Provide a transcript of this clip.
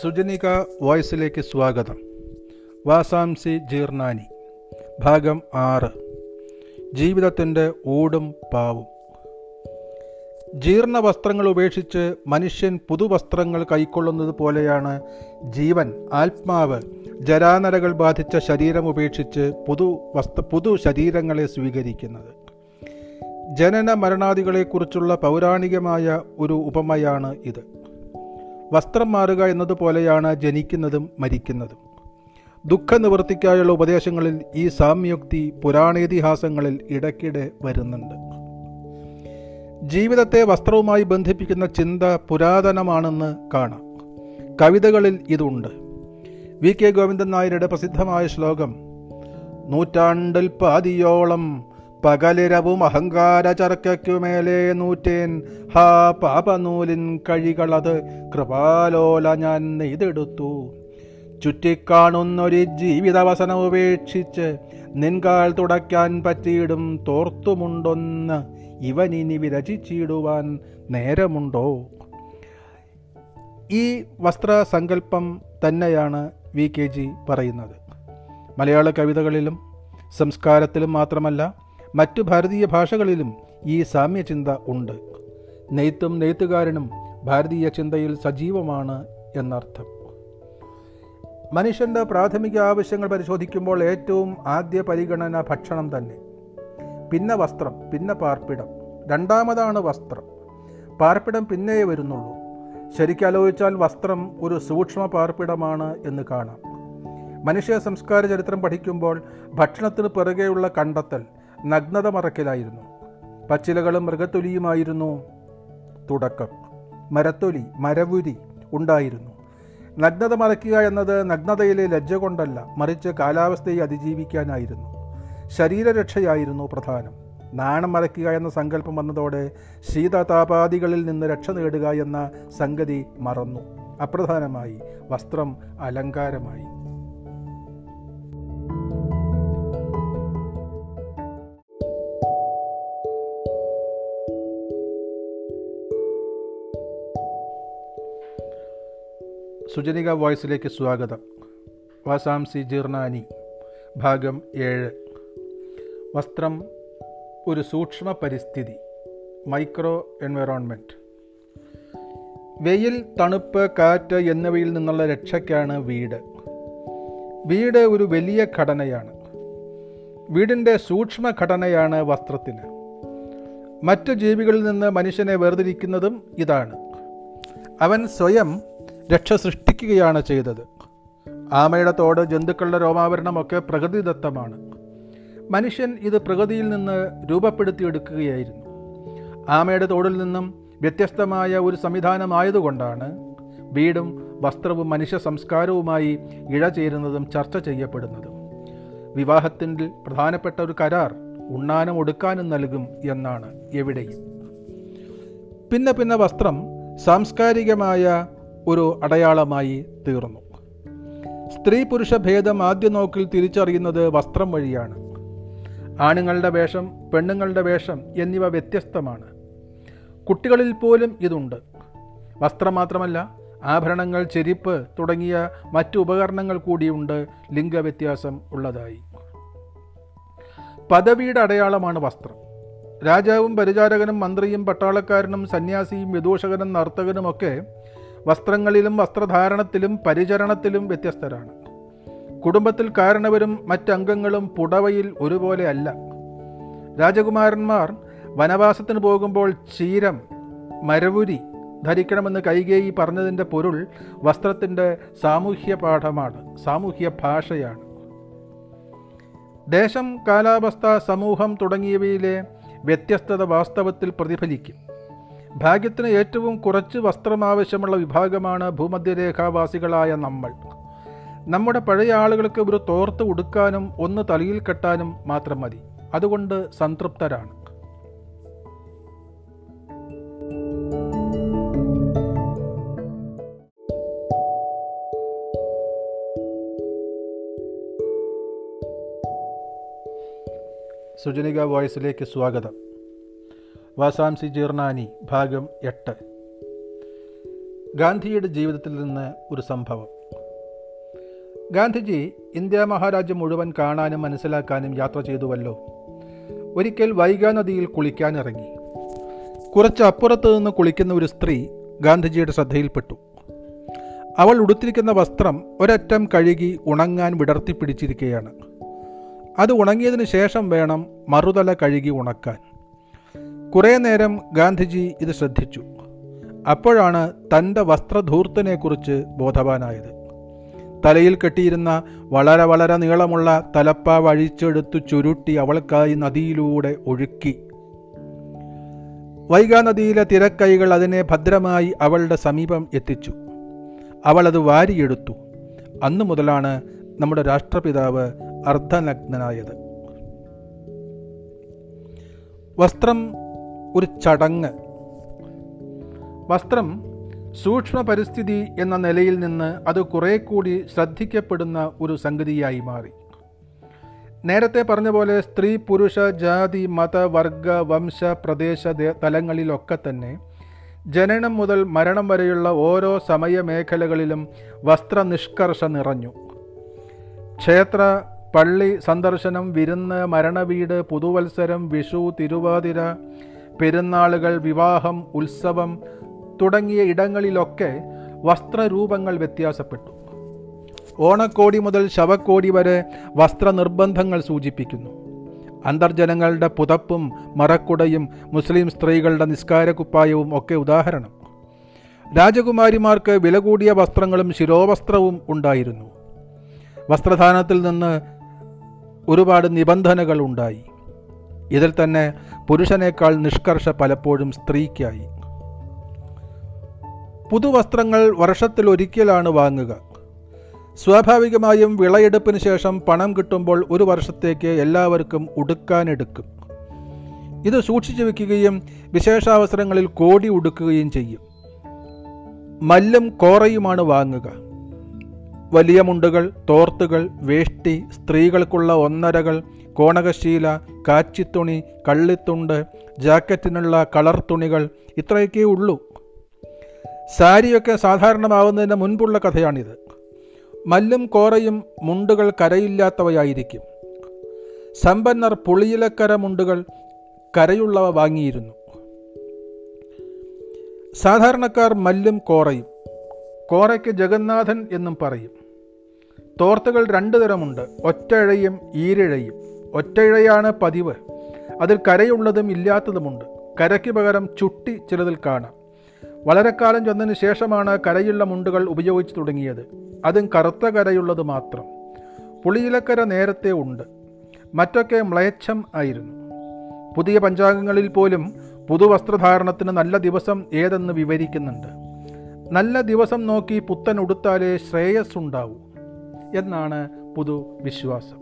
സുജനിക വോയിസിലേക്ക് സ്വാഗതം. വാസാംസി ജീർണാനി ഭാഗം 6. ജീവിതത്തിൻ്റെ ഊടും പാവും. ജീർണ വസ്ത്രങ്ങൾ ഉപേക്ഷിച്ച് മനുഷ്യൻ പുതുവസ്ത്രങ്ങൾ കൈക്കൊള്ളുന്നത് പോലെയാണ് ജീവൻ, ആത്മാവ് ജരാനരകൾ ബാധിച്ച ശരീരം ഉപേക്ഷിച്ച് പുതു ശരീരങ്ങളെ സ്വീകരിക്കുന്നത്. ജനന മരണാദികളെക്കുറിച്ചുള്ള പൗരാണികമായ ഒരു ഉപമയാണ് ഇത്. വസ്ത്രം മാറുക എന്നതുപോലെയാണ് ജനിക്കുന്നതും മരിക്കുന്നതും. ദുഃഖനിവൃത്തിക്കായുള്ള ഉപദേശങ്ങളിൽ ഈ സാമ്യോക്തി പുരാണേതിഹാസങ്ങളിൽ ഇടയ്ക്കിടെ വരുന്നുണ്ട്. ജീവിതത്തെ വസ്ത്രവുമായി ബന്ധിപ്പിക്കുന്ന ചിന്ത പുരാതനമാണെന്ന് കാണാം. കവിതകളിൽ ഇതുണ്ട്. വി കെ ഗോവിന്ദൻ നായരുടെ പ്രസിദ്ധമായ ശ്ലോകം, നൂറ്റാണ്ടിൽ പാതിയോളം പകലിരവും അഹങ്കാര ചർക്കുമേലേ നൂറ്റേൻ ഹാ പാപനൂലിൻ കഴികളത് കൃപാലോല ഞാൻ നെയ്തെടുത്തു. ചുറ്റിക്കാണുന്നൊരു ജീവിതവസനം ഉപേക്ഷിച്ച് നിൻകാൽ തുടയ്ക്കാൻ പറ്റിയിടും തോർത്തുമുണ്ടൊന്ന് ഇവനിനി വിരചിച്ചിടുവാൻ നേരമുണ്ടോ? ഈ വസ്ത്രസങ്കല്പം തന്നെയാണ് വി കെ ജി പറയുന്നത്. മലയാള കവിതകളിലും സംസ്കാരത്തിലും മാത്രമല്ല മറ്റു ഭാരതീയ ഭാഷകളിലും ഈ സാമ്യചിന്ത ഉണ്ട്. നെയ്ത്തും നെയ്ത്തുകാരനും ഭാരതീയ ചിന്തയിൽ സജീവമാണ് എന്നർത്ഥം. മനുഷ്യൻ്റെ പ്രാഥമിക ആവശ്യങ്ങൾ പരിശോധിക്കുമ്പോൾ ഏറ്റവും ആദ്യ പരിഗണന ഭക്ഷണം തന്നെ, പിന്നെ വസ്ത്രം, പിന്നെ പാർപ്പിടം. രണ്ടാമതാണ് വസ്ത്രം, പാർപ്പിടം പിന്നേ വരുന്നുള്ളൂ. ശരിക്കാലോചിച്ചാൽ വസ്ത്രം ഒരു സൂക്ഷ്മ പാർപ്പിടമാണ് എന്ന് കാണാം. മനുഷ്യ സംസ്കാര ചരിത്രം പഠിക്കുമ്പോൾ ഭക്ഷണത്തിന് പിറകെയുള്ള കണ്ടെത്തൽ നഗ്നത മറക്കലായിരുന്നു. പച്ചിലകളും മൃഗത്തൊലിയുമായിരുന്നു തുടക്കം. മരത്തൊലി, മരവുരി ഉണ്ടായിരുന്നു. നഗ്നത മറയ്ക്കുക എന്നത് നഗ്നതയിലെ ലജ്ജ കൊണ്ടല്ല, മറിച്ച് കാലാവസ്ഥയെ അതിജീവിക്കാനായിരുന്നു. ശരീരരക്ഷയായിരുന്നു പ്രധാനം. നാണം മറയ്ക്കുക എന്ന സങ്കല്പം വന്നതോടെ ശീതതാപാദികളിൽ നിന്ന് രക്ഷ നേടുക എന്ന സംഗതി മറന്നു. അപ്രധാനമായി. വസ്ത്രം അലങ്കാരമായി. സുജനിക വോയിസിലേക്ക് സ്വാഗതം. വാസാംസി ജീർണാനി ഭാഗം 7. വസ്ത്രം ഒരു സൂക്ഷ്മ പരിസ്ഥിതി, മൈക്രോ എൻവയറോൺമെൻറ്റ്. വെയിൽ, തണുപ്പ്, കാറ്റ് എന്നിവയിൽ നിന്നുള്ള രക്ഷയ്ക്കാണ് വീട്. വീട് ഒരു വലിയ ഘടനയാണ്. വീടിൻ്റെ സൂക്ഷ്മ ഘടനയാണ് വസ്ത്രത്തിന്. മറ്റു ജീവികളിൽ നിന്ന് മനുഷ്യനെ വേർതിരിക്കുന്നതും ഇതാണ്. അവൻ സ്വയം രക്ഷ സൃഷ്ടിക്കുകയാണ് ചെയ്തത്. ആമയുടെ തോട്, ജന്തുക്കളുടെ രോമാവരണമൊക്കെ പ്രകൃതിദത്തമാണ്. മനുഷ്യൻ ഇത് പ്രകൃതിയിൽ നിന്ന് രൂപപ്പെടുത്തിയെടുക്കുകയായിരുന്നു. ആമയുടെ തോടിൽ നിന്നും വ്യത്യസ്തമായ ഒരു സംവിധാനമായതുകൊണ്ടാണ് വീടും വസ്ത്രവും മനുഷ്യ സംസ്കാരവുമായി ഇഴചേരുന്നതും ചർച്ച ചെയ്യപ്പെടുന്നതും. വിവാഹത്തിൻ്റെ പ്രധാനപ്പെട്ട ഒരു കരാർ ഉണ്ണാനും ഒടുക്കാനും നൽകും എന്നാണ് എവിടെയും. പിന്നെ പിന്നെ വസ്ത്രം സാംസ്കാരികമായ ഒരു അടയാളമായി തീർന്നു. സ്ത്രീ പുരുഷ ഭേദം ആദ്യ നോക്കിൽ തിരിച്ചറിയുന്നത് വസ്ത്രം വഴിയാണ്. ആണുങ്ങളുടെ വേഷം, പെണ്ണുങ്ങളുടെ വേഷം എന്നിവ വ്യത്യസ്തമാണ്. കുട്ടികളിൽ പോലും ഇതുണ്ട്. വസ്ത്രം മാത്രമല്ല, ആഭരണങ്ങൾ, ചെരിപ്പ് തുടങ്ങിയ മറ്റു ഉപകരണങ്ങൾ കൂടിയുണ്ട് ലിംഗവ്യത്യാസം ഉള്ളതായി. പദവിയുടെ അടയാളമാണ് വസ്ത്രം. രാജാവും പരിചാരകനും മന്ത്രിയും പട്ടാളക്കാരനും സന്യാസിയും വിദൂഷകനും നർത്തകനുമൊക്കെ വസ്ത്രങ്ങളിലും വസ്ത്രധാരണത്തിലും പരിചരണത്തിലും വ്യത്യസ്തരാണ്. കുടുംബത്തിൽ കാരണവരും മറ്റംഗങ്ങളും പുടവയിൽ ഒരുപോലെ അല്ല. രാജകുമാരന്മാർ വനവാസത്തിന് പോകുമ്പോൾ ചീരം, മരവുരി ധരിക്കണമെന്ന് കൈകേയി പറഞ്ഞതിൻ്റെ പൊരുൾ വസ്ത്രത്തിൻ്റെ സാമൂഹ്യ പാഠമാണ്, സാമൂഹ്യ ഭാഷയാണ്. ദേശം, കാലാവസ്ഥ, സമൂഹം തുടങ്ങിയവയിലെ വ്യത്യസ്തത വാസ്തവത്തിൽ പ്രതിഫലിക്കും. ഭാഗ്യത്തിന് ഏറ്റവും കുറച്ച് വസ്ത്രം ആവശ്യമുള്ള വിഭാഗമാണ് ഭൂമധ്യരേഖാവാസികളായ നമ്മൾ. നമ്മുടെ പഴയ ആളുകൾക്ക് ഒരു തോർത്ത് ഉടുക്കാനും ഒന്ന് തലയിൽ കെട്ടാനും മാത്രം മതി. അതുകൊണ്ട് സംതൃപ്തരാണ്. സുജനിക വോയിസിലേക്ക് സ്വാഗതം. വാസാംസി ജീർണാനി ഭാഗം 8. ഗാന്ധിജിയുടെ ജീവിതത്തിൽ നിന്ന് ഒരു സംഭവം. ഗാന്ധിജി ഇന്ത്യ മഹാരാജ്യം മുഴുവൻ കാണാനും മനസ്സിലാക്കാനും യാത്ര ചെയ്തുവല്ലോ. ഒരിക്കൽ വൈഗ നദിയിൽ കുളിക്കാനിറങ്ങി. കുറച്ച് അപ്പുറത്ത് നിന്ന് കുളിക്കുന്ന ഒരു സ്ത്രീ ഗാന്ധിജിയുടെ ശ്രദ്ധയിൽപ്പെട്ടു. അവൾ ഉടുത്തിരിക്കുന്ന വസ്ത്രം ഒരറ്റം കഴുകി ഉണങ്ങാൻ വിടർത്തി പിടിച്ചിരിക്കുകയാണ്. അത് ഉണങ്ങിയതിന് ശേഷം വേണം മറുതല കഴുകി ഉണക്കാൻ. കുറേ നേരം ഗാന്ധിജി ഇത് ശ്രദ്ധിച്ചു. അപ്പോഴാണ് തൻ്റെ വസ്ത്രധൂർത്തിനെക്കുറിച്ച് ബോധവാനായത്. തലയിൽ കെട്ടിയിരുന്ന വളരെ വളരെ നീളമുള്ള തലപ്പാവ് അഴിച്ചെടുത്തു ചുരുട്ടി അവൾക്കായി നദിയിലൂടെ ഒഴുക്കി. വൈഗാ നദിയിലെ തിരക്കൈകൾ അതിനെ ഭദ്രമായി അവളുടെ സമീപം എത്തിച്ചു. അവൾ അത് വാരിയെടുത്തു. അന്നു മുതലാണ് നമ്മുടെ രാഷ്ട്രപിതാവ് അർദ്ധനഗ്നനായത്. വസ്ത്രം ഒരു ചടങ്ങ്. വസ്ത്രം സൂക്ഷ്മ പരിസ്ഥിതി എന്ന നിലയിൽ നിന്ന് അത് കുറേ കൂടി ശ്രദ്ധിക്കപ്പെടുന്ന ഒരു സംഗതിയായി മാറി. നേരത്തെ പറഞ്ഞ പോലെ സ്ത്രീ പുരുഷ ജാതി മത വർഗ വംശ പ്രദേശ തലങ്ങളിലൊക്കെ തന്നെ ജനനം മുതൽ മരണം വരെയുള്ള ഓരോ സമയമേഖലകളിലും വസ്ത്രനിഷ്കർഷ നിറഞ്ഞു. ക്ഷേത്ര പള്ളി സന്ദർശനം, വിരുന്ന്, മരണവീട്, പുതുവത്സരം, വിഷു, തിരുവാതിര, പെരുന്നാളുകൾ, വിവാഹം, ഉത്സവം തുടങ്ങിയ ഇടങ്ങളിലൊക്കെ വസ്ത്രരൂപങ്ങൾ വ്യത്യാസപ്പെട്ടു. ഓണക്കോടി മുതൽ ശവക്കോടി വരെ വസ്ത്രനിർബന്ധങ്ങൾ സൂചിപ്പിക്കുന്നു. അന്തർജനങ്ങളുടെ പുതപ്പും മറക്കുടയും മുസ്ലിം സ്ത്രീകളുടെ നിസ്കാരക്കുപ്പായവും ഒക്കെ ഉദാഹരണം. രാജകുമാരിമാർക്ക് വില കൂടിയ വസ്ത്രങ്ങളും ശിരോവസ്ത്രവും ഉണ്ടായിരുന്നു. വസ്ത്രധാരണത്തിൽ നിന്ന് ഒരുപാട് നിബന്ധനകൾ ഉണ്ടായി. ഇതിൽ തന്നെ പുരുഷനേക്കാൾ നിഷ്കർഷ പലപ്പോഴും സ്ത്രീക്കായി. പുതുവസ്ത്രങ്ങൾ വർഷത്തിലൊരിക്കലാണ് വാങ്ങുക. സ്വാഭാവികമായും വിളയെടുപ്പിന് ശേഷം പണം കിട്ടുമ്പോൾ ഒരു വർഷത്തേക്ക് എല്ലാവർക്കും ഉടുക്കാനെടുക്കും. ഇത് സൂക്ഷിച്ചു വയ്ക്കുകയും വിശേഷാവസരങ്ങളിൽ കോടി ഉടുക്കുകയും ചെയ്യും. മല്ലും കോറയുമാണ് വാങ്ങുക. വലിയ മുണ്ടുകൾ, തോർത്തുകൾ, വേഷ്ടി, സ്ത്രീകൾക്കുള്ള ഒന്നരകൾ, കോണകശീല, കാച്ചിത്തുണി, കള്ളിത്തുണ്ട്, ജാക്കറ്റിനുള്ള കളർ തുണികൾ, ഇത്രയൊക്കെ ഉള്ളൂ. സാരിയൊക്കെ സാധാരണമാവുന്നതിന് മുൻപുള്ള കഥയാണിത്. മല്ലും കോറയും മുണ്ടുകൾ കരയില്ലാത്തവയായിരിക്കും. സമ്പന്നർ പുളിയിലക്കര മുണ്ടുകൾ, കരയുള്ളവ വാങ്ങിയിരുന്നു. സാധാരണക്കാർ മല്ലും കോറയും. കോറയ്ക്ക് ജഗന്നാഥൻ എന്നും പറയും. തോർത്തുകൾ രണ്ടു തരമുണ്ട്, ഒറ്റഴയും ഈരിഴയും. ഒറ്റഴയാണ് പതിവ്. അതിൽ കരയുള്ളതും ഇല്ലാത്തതുമുണ്ട്. കരയ്ക്ക് പകരം ചുട്ടി ചിലതിൽ കാണാം. വളരെക്കാലം ചെന്നതിന് ശേഷമാണ് കരയുള്ള മുണ്ടുകൾ ഉപയോഗിച്ച് തുടങ്ങിയത്. അതും കറുത്ത കരയുള്ളത് മാത്രം. പുളിയിലക്കര നേരത്തെ ഉണ്ട്. മറ്റൊക്കെ മ്ലേച്ഛം ആയിരുന്നു. പുതിയ പഞ്ചാംഗങ്ങളിൽ പോലും പുതുവസ്ത്രധാരണത്തിന് നല്ല ദിവസം ഏതെന്ന് വിവരിക്കുന്നുണ്ട്. നല്ല ദിവസം നോക്കി പുത്തൻ ഉടുത്താലേ ശ്രേയസ്സുണ്ടാവൂ എന്നാണ് പുതു വിശ്വാസം.